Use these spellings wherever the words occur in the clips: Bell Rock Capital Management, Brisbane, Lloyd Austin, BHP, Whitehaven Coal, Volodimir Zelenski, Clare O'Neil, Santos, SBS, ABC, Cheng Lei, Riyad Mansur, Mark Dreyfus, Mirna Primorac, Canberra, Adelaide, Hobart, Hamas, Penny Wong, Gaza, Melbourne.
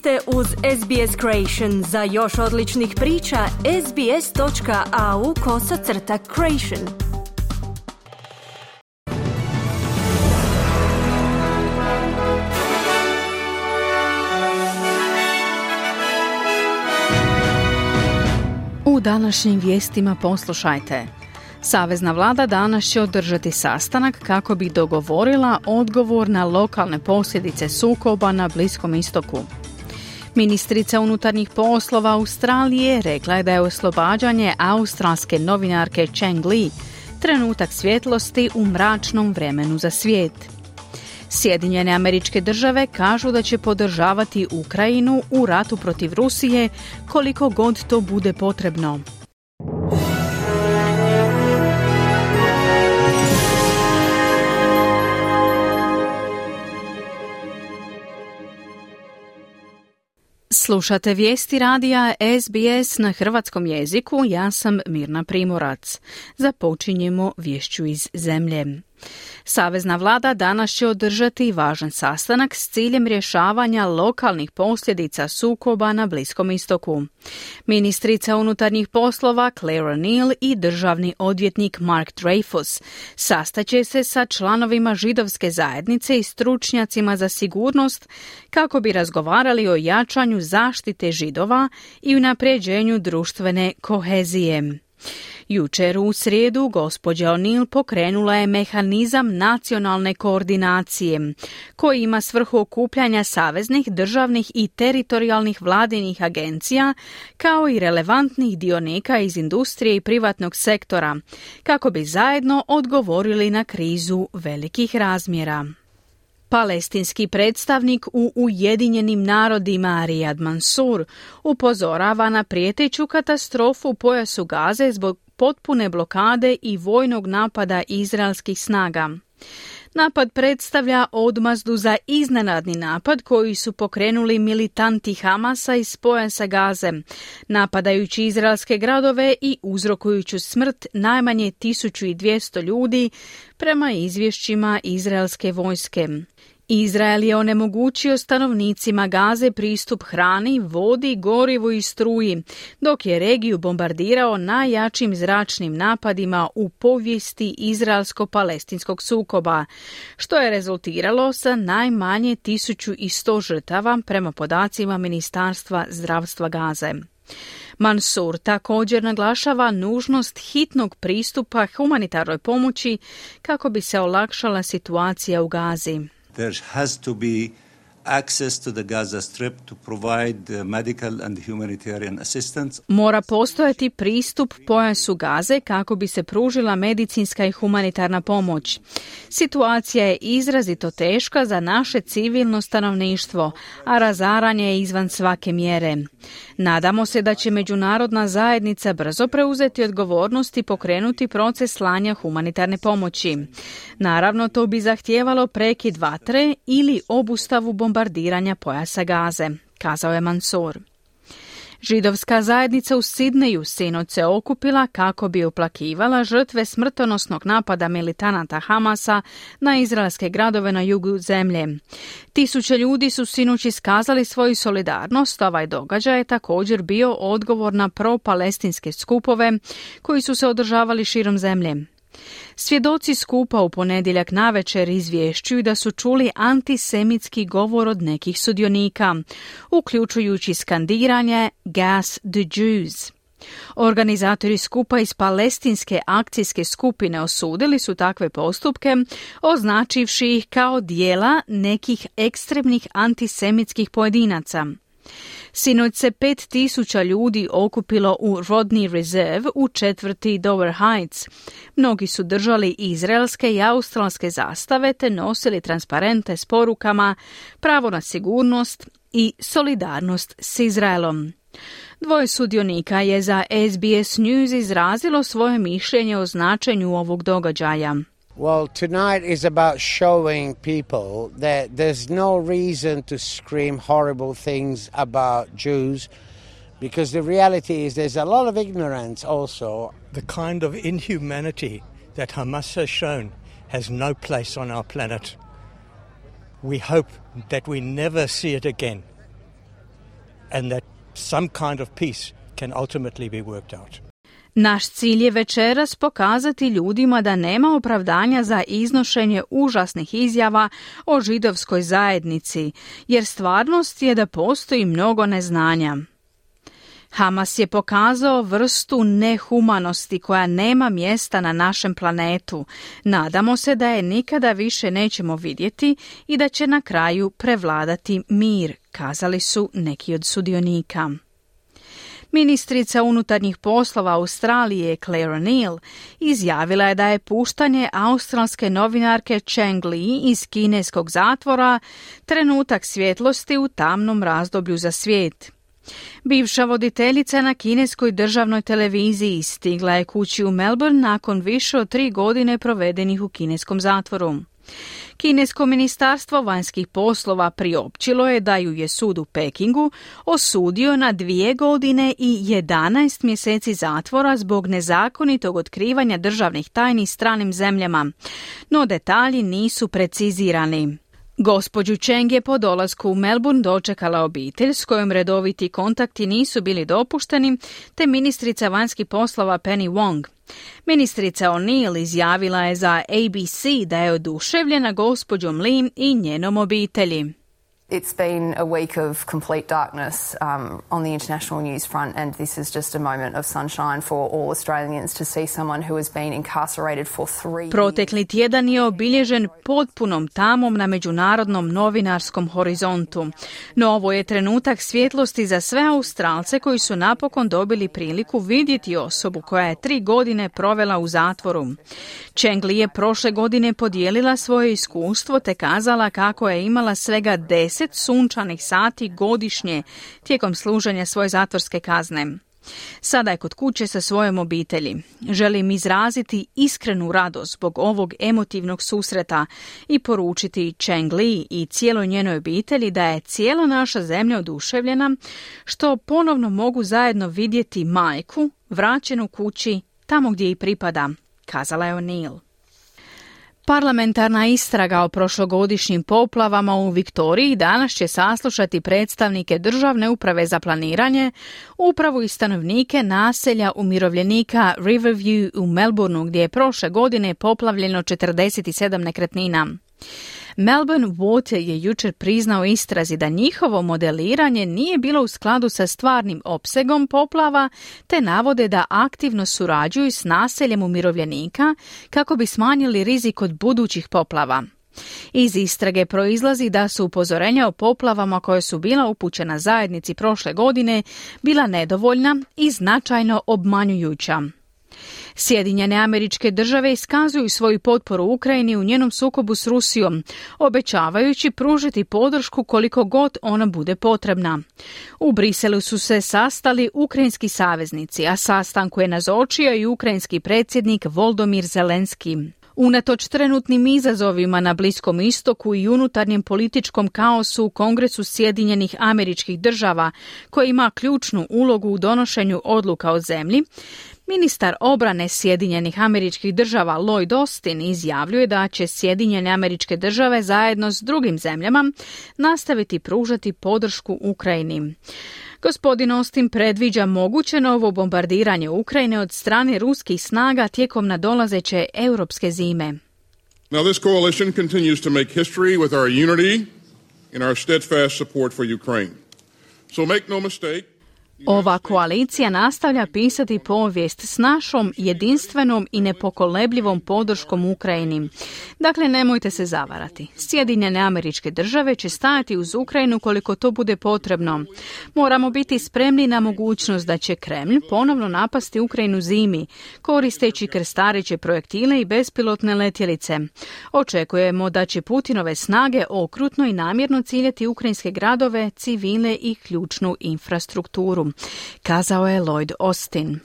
ste uz SBS Creation. Za još odličnih priča, sbs.au/creation. U današnjim vijestima poslušajte. Savezna vlada danas će održati sastanak kako bi dogovorila odgovor na lokalne posljedice sukoba na Bliskom istoku. Ministrica unutarnjih poslova Australije rekla je da je oslobađanje australske novinarke Cheng Lei trenutak svjetlosti u mračnom vremenu za svijet. Sjedinjene Američke Države kažu da će podržavati Ukrajinu u ratu protiv Rusije koliko god to bude potrebno. Slušate vijesti radija SBS na hrvatskom jeziku. Ja sam Mirna Primorac. Započinjemo vješću iz zemlje. Savezna vlada danas će održati važan sastanak s ciljem rješavanja lokalnih posljedica sukoba na Bliskom istoku. Ministrica unutarnjih poslova Clare O'Neil i državni odvjetnik Mark Dreyfus sastaće se sa članovima židovske zajednice i stručnjacima za sigurnost kako bi razgovarali o jačanju zaštite Židova i unapređenju društvene kohezije. Jučer u srijedu gospođa O'Neil pokrenula je mehanizam nacionalne koordinacije koji ima svrhu okupljanja saveznih, državnih i teritorijalnih vladinih agencija kao i relevantnih dionika iz industrije i privatnog sektora kako bi zajedno odgovorili na krizu velikih razmjera. Palestinski predstavnik u Ujedinjenim narodima Riyad Mansur upozorava na prijeteću katastrofu u pojasu Gaze zbog potpune blokade i vojnog napada izraelskih snaga. Napad predstavlja odmazdu za iznenadni napad koji su pokrenuli militanti Hamasa iz pojasa Gaze, napadajući izraelske gradove i uzrokujući smrt najmanje 1200 ljudi prema izvješćima izraelske vojske. Izrael je onemogućio stanovnicima Gaze pristup hrani, vodi, gorivu i struji, dok je regiju bombardirao najjačim zračnim napadima u povijesti izraelsko-palestinskog sukoba, što je rezultiralo sa najmanje 1100 žrtava prema podacima Ministarstva zdravstva Gaze. Mansur također naglašava nužnost hitnog pristupa humanitarnoj pomoći kako bi se olakšala situacija u Gazi. There has to be access to the Gaza Strip to provide medical and humanitarian assistance. Mora postojati pristup pojasu Gaze kako bi se pružila medicinska i humanitarna pomoć. Situacija je izrazito teška za naše civilno stanovništvo, a razaranje je izvan svake mjere. Nadamo se da će međunarodna zajednica brzo preuzeti odgovornost i pokrenuti proces slanja humanitarne pomoći. Naravno, to bi zahtijevalo prekid vatre ili obustavu bombardiranja pojasa Gaze, kazao je Mansur. Židovska zajednica u Sidneju sinoć se okupila kako bi uplakivala žrtve smrtonosnog napada militanata Hamasa na izraelske gradove na jugu zemlje. Tisuće ljudi su sinoć iskazali svoju solidarnost, ovaj događaj je također bio odgovor na pro-palestinske skupove koji su se održavali širom zemlje. Svjedoci skupa u ponedjeljak navečer izvješćuju da su čuli antisemitski govor od nekih sudionika, uključujući skandiranje "Gas the Jews". Organizatori skupa iz palestinske akcijske skupine osudili su takve postupke, označivši ih kao djela nekih ekstremnih antisemitskih pojedinaca. Sinoć se 5000 ljudi okupilo u Rodney Reserve u četvrti Dover Heights. Mnogi su držali izraelske i australske zastave te nosili transparente s porukama "Pravo na sigurnost" i "Solidarnost s Izraelom". Dvoje sudionika je za SBS News izrazilo svoje mišljenje o značenju ovog događaja. Well, tonight is about showing people that there's no reason to scream horrible things about Jews because the reality is there's a lot of ignorance also. The kind of inhumanity that Hamas has shown has no place on our planet. We hope that we never see it again. and that some kind of peace can ultimately be worked out. Naš cilj je večeras pokazati ljudima da nema opravdanja za iznošenje užasnih izjava o židovskoj zajednici, jer stvarnost je da postoji mnogo neznanja. Hamas je pokazao vrstu nehumanosti koja nema mjesta na našem planetu. Nadamo se da je nikada više nećemo vidjeti i da će na kraju prevladati mir, kazali su neki od sudionika. Ministrica unutarnjih poslova Australije Clare O'Neil izjavila je da je puštanje australske novinarke Cheng Lei iz kineskog zatvora trenutak svjetlosti u tamnom razdoblju za svijet. Bivša voditeljica na kineskoj državnoj televiziji stigla je kući u Melbourne nakon više od 3 godine provedenih u kineskom zatvoru. Kinesko ministarstvo vanjskih poslova priopćilo je da ju je sud u Pekingu osudio na 2 godine i 11 mjeseci zatvora zbog nezakonitog otkrivanja državnih tajni stranim zemljama, no detalji nisu precizirani. Gospođu Cheng je po dolasku u Melbourne dočekala obitelj s kojom redoviti kontakti nisu bili dopušteni, te ministrica vanjskih poslova Penny Wong. Ministrica O'Neil izjavila je za ABC da je oduševljena gospođom Lim i njenom obitelji. It's been a week of complete darkness on the international news front, and this is just a moment of sunshine for all Australians to see someone who has been incarcerated for 3 years. Protekli tjedan je obilježen potpunom tamom na međunarodnom novinarskom horizontu. No ovo je trenutak svjetlosti za sve Australce koji su napokon dobili priliku vidjeti osobu koja je 3 godine provela u zatvoru. Cheng Lei je prošle godine podijelila svoje iskustvo te kazala kako je imala svega 10 sunčanih sati godišnje tijekom služenja svoje zatvorske kazne. Sada je kod kuće sa svojom obitelji. Želim izraziti iskrenu radost zbog ovog emotivnog susreta i poručiti Cheng Lei i cijeloj njenoj obitelji da je cijela naša zemlja oduševljena što ponovno mogu zajedno vidjeti majku vraćenu kući tamo gdje i pripada, kazala je O'Neil. Parlamentarna istraga o prošlogodišnjim poplavama u Viktoriji danas će saslušati predstavnike Državne uprave za planiranje, upravu i stanovnike naselja umirovljenika Riverview u Melbourneu, gdje je prošle godine poplavljeno 47 nekretnina. Melbourne Water je jučer priznao istrazi da njihovo modeliranje nije bilo u skladu sa stvarnim opsegom poplava, te navode da aktivno surađuju s naseljem umirovljenika kako bi smanjili rizik od budućih poplava. Iz istrage proizlazi da su upozorenja o poplavama koje su bila upućena zajednici prošle godine bila nedovoljna i značajno obmanjujuća. Sjedinjene Američke Države iskazuju svoju potporu Ukrajini u njenom sukobu s Rusijom, obećavajući pružiti podršku koliko god ona bude potrebna. U Briselu su se sastali ukrajinski saveznici, a sastanku je nazočio i ukrajinski predsjednik Volodimir Zelenski. Unatoč trenutnim izazovima na Bliskom istoku i unutarnjem političkom kaosu u Kongresu Sjedinjenih Američkih Država, koji ima ključnu ulogu u donošenju odluka o zemlji, ministar obrane Sjedinjenih Američkih Država Lloyd Austin izjavljuje da će Sjedinjene Američke Države zajedno s drugim zemljama nastaviti pružati podršku Ukrajini. Gospodin Austin predviđa moguće novo bombardiranje Ukrajine od strane ruskih snaga tijekom nadolazeće europske zime. Now this coalition continues to make history with our unity and our steadfast support for Ukraine. So make no mistake. Ova koalicija nastavlja pisati povijest s našom jedinstvenom i nepokolebljivom podrškom Ukrajini. Dakle, nemojte se zavarati. Sjedinjene Američke Države će stajati uz Ukrajinu koliko to bude potrebno. Moramo biti spremni na mogućnost da će Kremlj ponovno napasti Ukrajinu zimi, koristeći krstareće projektile i bespilotne letjelice. Očekujemo da će Putinove snage okrutno i namjerno ciljati ukrajinske gradove, civile i ključnu infrastrukturu, kazao je Lloyd Austin.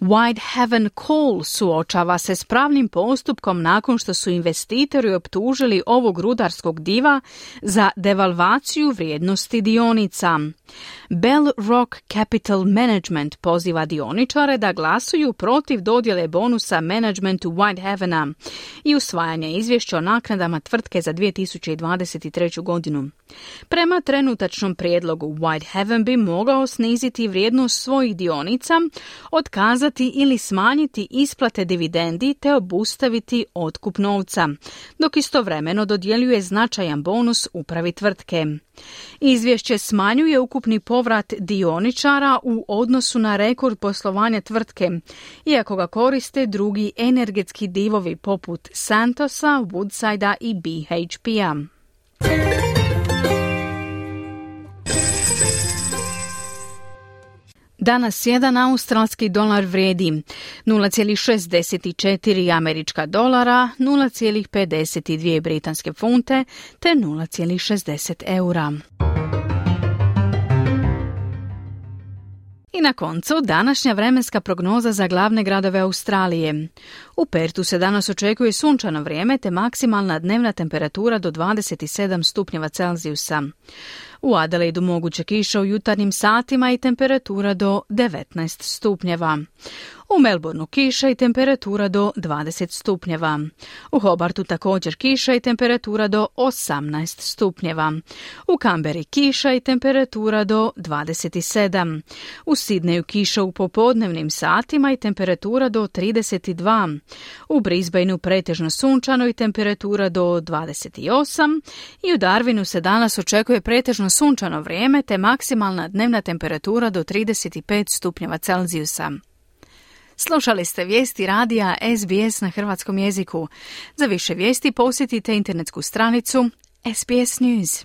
Whitehaven Coal suočava se s pravnim postupkom nakon što su investitori optužili ovog rudarskog diva za devalvaciju vrijednosti dionica. Bell Rock Capital Management poziva dioničare da glasuju protiv dodjele bonusa managementu Whitehavena i usvajanja izvješća o naknadama tvrtke za 2023. godinu. Prema trenutačnom prijedlogu, Whitehaven bi mogao sniziti vrijednost svojih dionica, otkazati ili smanjiti isplate dividendi te obustaviti otkup novca, dok istovremeno dodjeljuje značajan bonus upravi tvrtke. Izvješće smanjuje ukupni povrat dioničara u odnosu na rekord poslovanja tvrtke, iako ga koriste drugi energetski divovi poput Santosa, Woodside i BHP-a. Danas jedan australski dolar vrijedi 0,64 američka dolara, 0,52 britanske funte te 0,60 eura. I na koncu, današnja vremenska prognoza za glavne gradove Australije. U Pertu se danas očekuje sunčano vrijeme te maksimalna dnevna temperatura do 27 stupnjeva Celzijusa. U Adelaidu moguće kiša u jutarnjim satima i temperatura do 19 stupnjeva. U Melbourneu kiša i temperatura do 20 stupnjeva. U Hobartu također kiša i temperatura do 18 stupnjeva. U Canberri kiša i temperatura do 27. U Sidneju kiša u popodnevnim satima i temperatura do 32. U Brisbaneu pretežno sunčano i temperatura do 28. I u Darwinu se danas očekuje pretežno sunčano vrijeme te maksimalna dnevna temperatura do 35 stupnjeva Celzijusa. Slušali ste vijesti radija SBS na hrvatskom jeziku. Za više vijesti posjetite internetsku stranicu SBS News.